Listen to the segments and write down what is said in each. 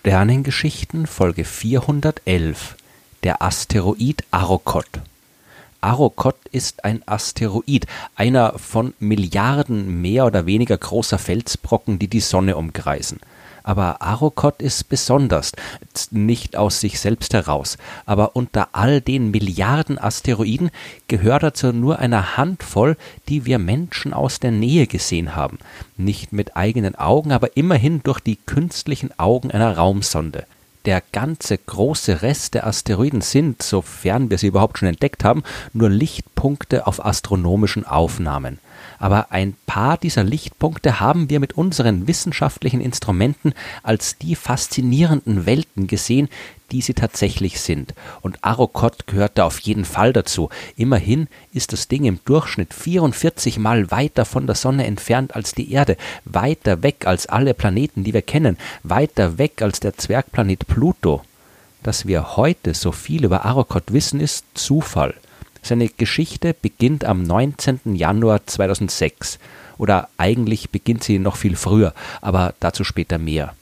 Sternengeschichten Folge 411, der Asteroid Arrokoth. Arrokoth ist ein Asteroid, einer von Milliarden mehr oder weniger großer Felsbrocken, die die Sonne umkreisen. Aber Arrokoth ist besonders, nicht aus sich selbst heraus, aber unter all den Milliarden Asteroiden gehört dazu nur eine Handvoll, die wir Menschen aus der Nähe gesehen haben. Nicht mit eigenen Augen, aber immerhin durch die künstlichen Augen einer Raumsonde. Der ganze große Rest der Asteroiden sind, sofern wir sie überhaupt schon entdeckt haben, nur Lichtpunkte auf astronomischen Aufnahmen. Aber ein paar dieser Lichtpunkte haben wir mit unseren wissenschaftlichen Instrumenten als die faszinierenden Welten gesehen, die sie tatsächlich sind. Und Arrokoth gehört da auf jeden Fall dazu. Immerhin ist das Ding im Durchschnitt 44 Mal weiter von der Sonne entfernt als die Erde, weiter weg als alle Planeten, die wir kennen, weiter weg als der Zwergplanet Pluto. Dass wir heute so viel über Arrokoth wissen, ist Zufall. Seine Geschichte beginnt am 19. Januar 2006. Oder eigentlich beginnt sie noch viel früher, aber dazu später mehr.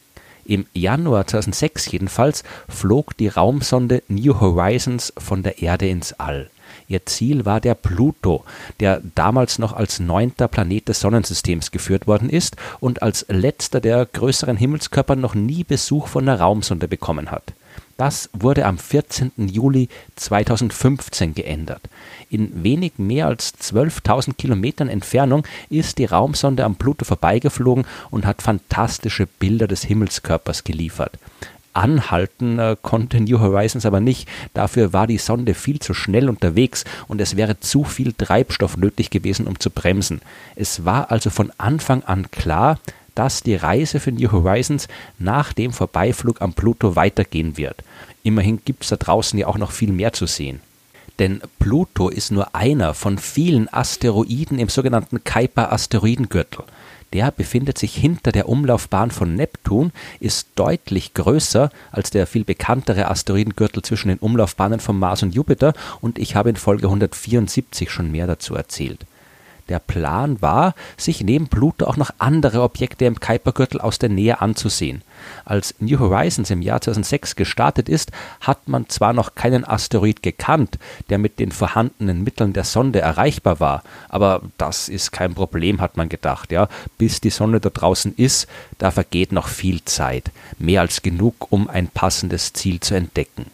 Im Januar 2006 jedenfalls flog die Raumsonde New Horizons von der Erde ins All. Ihr Ziel war der Pluto, der damals noch als 9. Planet des Sonnensystems geführt worden ist und als letzter der größeren Himmelskörper noch nie Besuch von der Raumsonde bekommen hat. Das wurde am 14. Juli 2015 geändert. In wenig mehr als 12.000 Kilometern Entfernung ist die Raumsonde am Pluto vorbeigeflogen und hat fantastische Bilder des Himmelskörpers geliefert. Anhalten konnte New Horizons aber nicht, dafür war die Sonde viel zu schnell unterwegs und es wäre zu viel Treibstoff nötig gewesen, um zu bremsen. Es war also von Anfang an klar, dass die Reise für New Horizons nach dem Vorbeiflug am Pluto weitergehen wird. Immerhin gibt es da draußen ja auch noch viel mehr zu sehen. Denn Pluto ist nur einer von vielen Asteroiden im sogenannten Kuiper-Asteroidengürtel. Der befindet sich hinter der Umlaufbahn von Neptun, ist deutlich größer als der viel bekanntere Asteroidengürtel zwischen den Umlaufbahnen von Mars und Jupiter und ich habe in Folge 174 schon mehr dazu erzählt. Der Plan war, sich neben Pluto auch noch andere Objekte im Kuipergürtel aus der Nähe anzusehen. Als New Horizons im Jahr 2006 gestartet ist, hat man zwar noch keinen Asteroid gekannt, der mit den vorhandenen Mitteln der Sonde erreichbar war, aber das ist kein Problem, hat man gedacht. Ja, bis die Sonde da draußen ist, da vergeht noch viel Zeit. Mehr als genug, um ein passendes Ziel zu entdecken.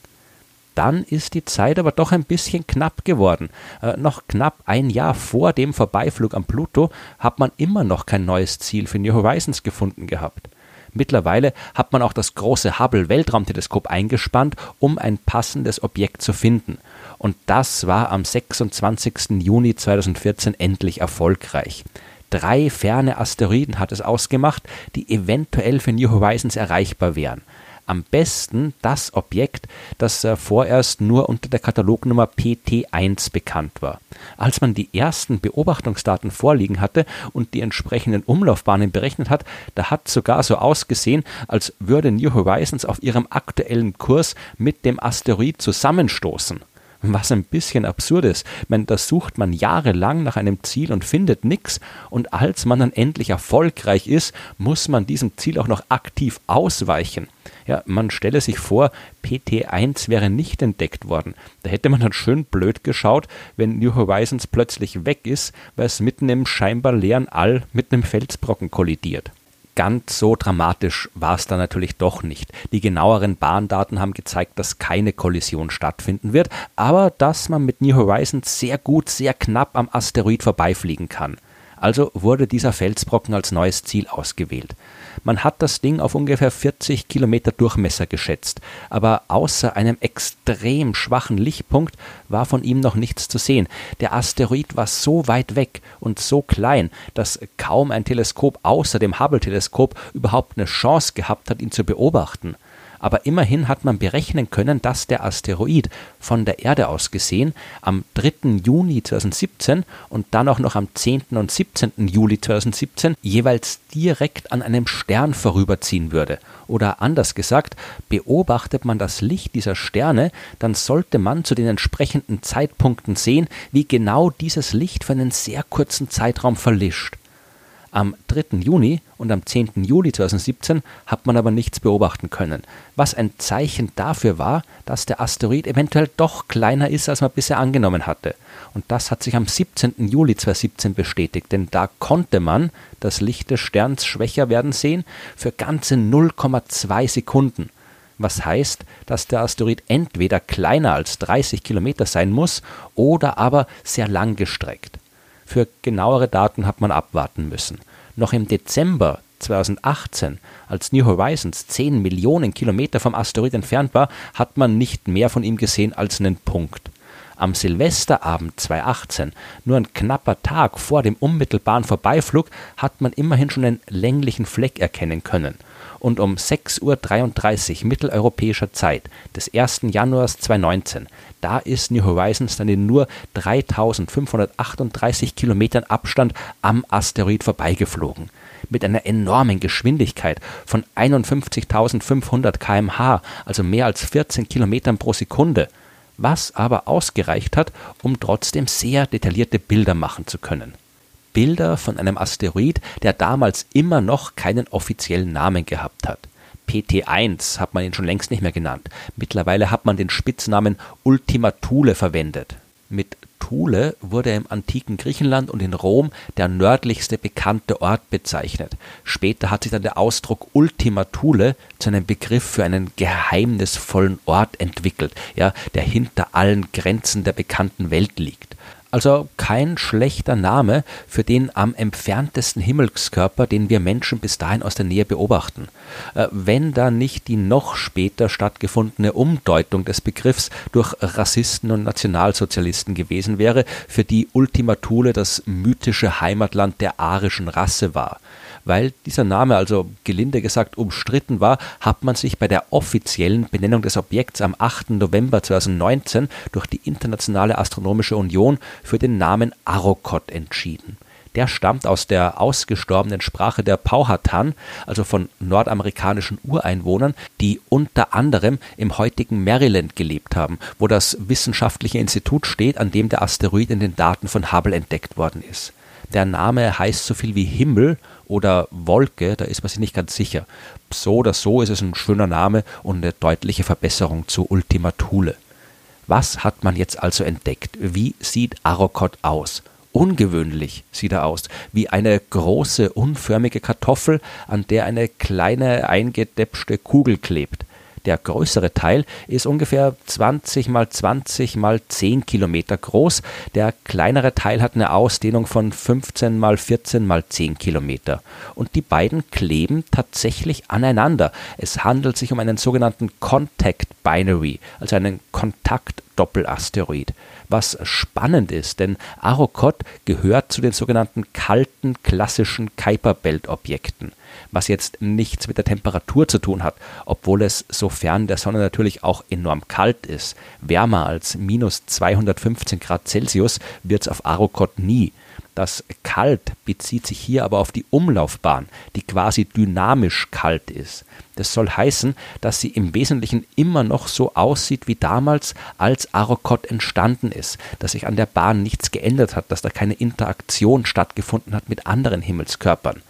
Dann ist die Zeit aber doch ein bisschen knapp geworden. Noch knapp ein Jahr vor dem Vorbeiflug am Pluto hat man immer noch kein neues Ziel für New Horizons gefunden gehabt. Mittlerweile hat man auch das große Hubble-Weltraumteleskop eingespannt, um ein passendes Objekt zu finden. Und das war am 26. Juni 2014 endlich erfolgreich. 3 ferne Asteroiden hat es ausgemacht, die eventuell für New Horizons erreichbar wären. Am besten das Objekt, das vorerst nur unter der Katalognummer PT1 bekannt war. Als man die ersten Beobachtungsdaten vorliegen hatte und die entsprechenden Umlaufbahnen berechnet hat, da hat sogar so ausgesehen, als würde New Horizons auf ihrem aktuellen Kurs mit dem Asteroid zusammenstoßen. Was ein bisschen absurd ist, da sucht man jahrelang nach einem Ziel und findet nichts und als man dann endlich erfolgreich ist, muss man diesem Ziel auch noch aktiv ausweichen. Ja, man stelle sich vor, PT1 wäre nicht entdeckt worden. Da hätte man dann schön blöd geschaut, wenn New Horizons plötzlich weg ist, weil es mitten im scheinbar leeren All mit einem Felsbrocken kollidiert. Ganz so dramatisch war es dann natürlich doch nicht. Die genaueren Bahndaten haben gezeigt, dass keine Kollision stattfinden wird, aber dass man mit New Horizons sehr gut, sehr knapp am Asteroid vorbeifliegen kann. Also wurde dieser Felsbrocken als neues Ziel ausgewählt. Man hat das Ding auf ungefähr 40 Kilometer Durchmesser geschätzt, aber außer einem extrem schwachen Lichtpunkt war von ihm noch nichts zu sehen. Der Asteroid war so weit weg und so klein, dass kaum ein Teleskop außer dem Hubble-Teleskop überhaupt eine Chance gehabt hat, ihn zu beobachten. Aber immerhin hat man berechnen können, dass der Asteroid, von der Erde aus gesehen, am 3. Juni 2017 und dann auch noch am 10. und 17. Juli 2017 jeweils direkt an einem Stern vorüberziehen würde. Oder anders gesagt, beobachtet man das Licht dieser Sterne, dann sollte man zu den entsprechenden Zeitpunkten sehen, wie genau dieses Licht für einen sehr kurzen Zeitraum verlischt. Am 3. Juni und am 10. Juli 2017 hat man aber nichts beobachten können, was ein Zeichen dafür war, dass der Asteroid eventuell doch kleiner ist, als man bisher angenommen hatte. Und das hat sich am 17. Juli 2017 bestätigt, denn da konnte man das Licht des Sterns schwächer werden sehen für ganze 0,2 Sekunden. Was heißt, dass der Asteroid entweder kleiner als 30 Kilometer sein muss oder aber sehr lang gestreckt. Für genauere Daten hat man abwarten müssen. Noch im Dezember 2018, als New Horizons 10 Millionen Kilometer vom Asteroid entfernt war, hat man nicht mehr von ihm gesehen als einen Punkt. Am Silvesterabend 2018, nur ein knapper Tag vor dem unmittelbaren Vorbeiflug, hat man immerhin schon einen länglichen Fleck erkennen können. Und um 6:33 Uhr mitteleuropäischer Zeit des 1. Januars 2019, da ist New Horizons dann in nur 3.538 Kilometern Abstand am Asteroid vorbeigeflogen. Mit einer enormen Geschwindigkeit von 51.500 km/h, also mehr als 14 Kilometern pro Sekunde. Was aber ausgereicht hat, um trotzdem sehr detaillierte Bilder machen zu können. Bilder von einem Asteroid, der damals immer noch keinen offiziellen Namen gehabt hat. PT1 hat man ihn schon längst nicht mehr genannt. Mittlerweile hat man den Spitznamen Ultima Thule verwendet. Mit Thule wurde im antiken Griechenland und in Rom der nördlichste bekannte Ort bezeichnet. Später hat sich dann der Ausdruck Ultima Thule zu einem Begriff für einen geheimnisvollen Ort entwickelt, ja, der hinter allen Grenzen der bekannten Welt liegt. Also kein schlechter Name für den am entferntesten Himmelskörper, den wir Menschen bis dahin aus der Nähe beobachten. Wenn da nicht die noch später stattgefundene Umdeutung des Begriffs durch Rassisten und Nationalsozialisten gewesen wäre, für die Ultima Thule das mythische Heimatland der arischen Rasse war. Weil dieser Name also gelinde gesagt umstritten war, hat man sich bei der offiziellen Benennung des Objekts am 8. November 2019 durch die Internationale Astronomische Union für den Namen Arrokoth entschieden. Der stammt aus der ausgestorbenen Sprache der Powhatan, also von nordamerikanischen Ureinwohnern, die unter anderem im heutigen Maryland gelebt haben, wo das wissenschaftliche Institut steht, an dem der Asteroid in den Daten von Hubble entdeckt worden ist. Der Name heißt so viel wie Himmel oder Wolke, da ist man sich nicht ganz sicher. So oder so ist es ein schöner Name und eine deutliche Verbesserung zu Ultima Thule. Was hat man jetzt also entdeckt? Wie sieht Arrokoth aus? Ungewöhnlich sieht er aus, wie eine große, unförmige Kartoffel, an der eine kleine, eingedäpschte Kugel klebt. Der größere Teil ist ungefähr 20 x 20 x 10 Kilometer groß. Der kleinere Teil hat eine Ausdehnung von 15 x 14 x 10 Kilometer. Und die beiden kleben tatsächlich aneinander. Es handelt sich um einen sogenannten Contact Binary, also einen Kontakt-Doppelasteroid. Was spannend ist, denn Arrokoth gehört zu den sogenannten kalten, klassischen Kuiper-Belt-Objekten, was jetzt nichts mit der Temperatur zu tun hat, obwohl es sofern der Sonne natürlich auch enorm kalt ist. Wärmer als -215 Grad Celsius wird es auf Arrokoth nie. Das Kalt bezieht sich hier aber auf die Umlaufbahn, die quasi dynamisch kalt ist. Das soll heißen, dass sie im Wesentlichen immer noch so aussieht wie damals, als Arrokoth entstanden ist, dass sich an der Bahn nichts geändert hat, dass da keine Interaktion stattgefunden hat mit anderen Himmelskörpern.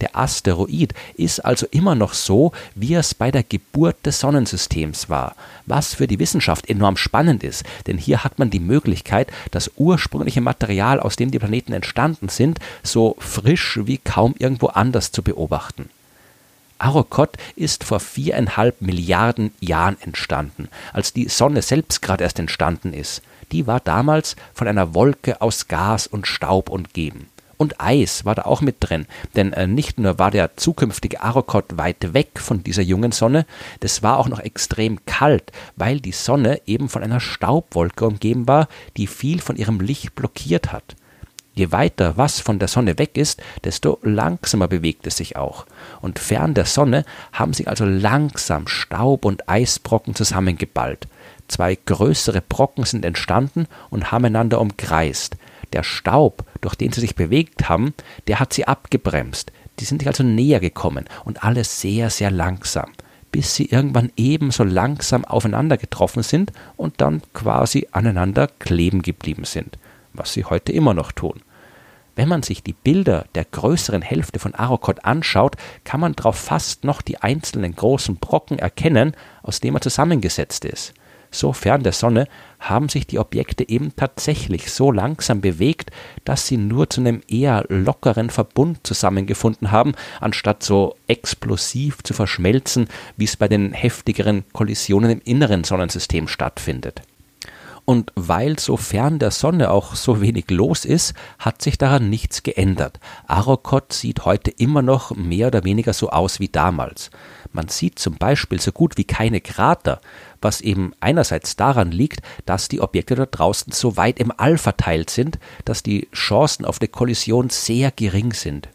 Der Asteroid ist also immer noch so, wie es bei der Geburt des Sonnensystems war, was für die Wissenschaft enorm spannend ist, denn hier hat man die Möglichkeit, das ursprüngliche Material, aus dem die Planeten entstanden sind, so frisch wie kaum irgendwo anders zu beobachten. Arrokoth ist vor 4,5 Milliarden Jahren entstanden, als die Sonne selbst gerade erst entstanden ist. Die war damals von einer Wolke aus Gas und Staub umgeben. Und Eis war da auch mit drin, denn nicht nur war der zukünftige Arrokoth weit weg von dieser jungen Sonne, das war auch noch extrem kalt, weil die Sonne eben von einer Staubwolke umgeben war, die viel von ihrem Licht blockiert hat. Je weiter was von der Sonne weg ist, desto langsamer bewegt es sich auch. Und fern der Sonne haben sich also langsam Staub und Eisbrocken zusammengeballt. Zwei größere Brocken sind entstanden und haben einander umkreist. Der Staub, durch den sie sich bewegt haben, der hat sie abgebremst. Die sind sich also näher gekommen und alles sehr, sehr langsam, bis sie irgendwann ebenso langsam aufeinander getroffen sind und dann quasi aneinander kleben geblieben sind, was sie heute immer noch tun. Wenn man sich die Bilder der größeren Hälfte von Arrokoth anschaut, kann man darauf fast noch die einzelnen großen Brocken erkennen, aus denen er zusammengesetzt ist. So fern der Sonne haben sich die Objekte eben tatsächlich so langsam bewegt, dass sie nur zu einem eher lockeren Verbund zusammengefunden haben, anstatt so explosiv zu verschmelzen, wie es bei den heftigeren Kollisionen im inneren Sonnensystem stattfindet. Und weil so fern der Sonne auch so wenig los ist, hat sich daran nichts geändert. Arrokoth sieht heute immer noch mehr oder weniger so aus wie damals. Man sieht zum Beispiel so gut wie keine Krater, was eben einerseits daran liegt, dass die Objekte da draußen so weit im All verteilt sind, dass die Chancen auf eine Kollision sehr gering sind.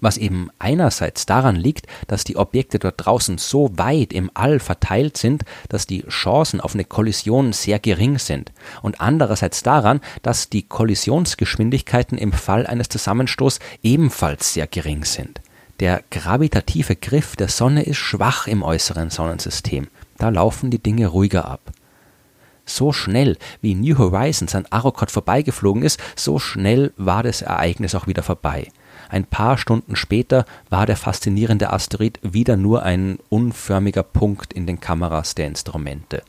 Was eben einerseits daran liegt, dass die Objekte dort draußen so weit im All verteilt sind, dass die Chancen auf eine Kollision sehr gering sind. Und andererseits daran, dass die Kollisionsgeschwindigkeiten im Fall eines Zusammenstoßes ebenfalls sehr gering sind. Der gravitative Griff der Sonne ist schwach im äußeren Sonnensystem. Da laufen die Dinge ruhiger ab. So schnell, wie New Horizons an Arrokoth vorbeigeflogen ist, so schnell war das Ereignis auch wieder vorbei. Ein paar Stunden später war der faszinierende Asteroid wieder nur ein unförmiger Punkt in den Kameras der Instrumente.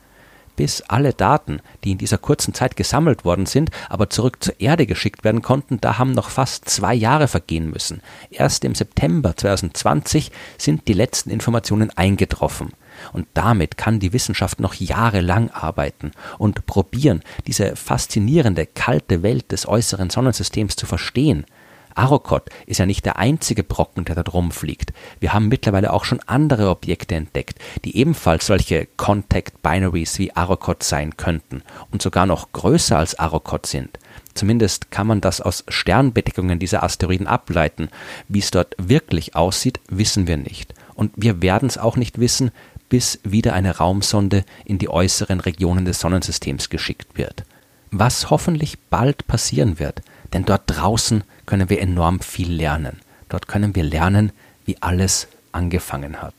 Bis alle Daten, die in dieser kurzen Zeit gesammelt worden sind, aber zurück zur Erde geschickt werden konnten, da haben noch fast 2 Jahre vergehen müssen. Erst im September 2020 sind die letzten Informationen eingetroffen. Und damit kann die Wissenschaft noch jahrelang arbeiten und probieren, diese faszinierende, kalte Welt des äußeren Sonnensystems zu verstehen. Arrokoth ist ja nicht der einzige Brocken, der dort rumfliegt. Wir haben mittlerweile auch schon andere Objekte entdeckt, die ebenfalls solche Contact Binaries wie Arrokoth sein könnten und sogar noch größer als Arrokoth sind. Zumindest kann man das aus Sternbedeckungen dieser Asteroiden ableiten. Wie es dort wirklich aussieht, wissen wir nicht. Und wir werden es auch nicht wissen, bis wieder eine Raumsonde in die äußeren Regionen des Sonnensystems geschickt wird. Was hoffentlich bald passieren wird, denn dort draußen können wir enorm viel lernen. Dort können wir lernen, wie alles angefangen hat.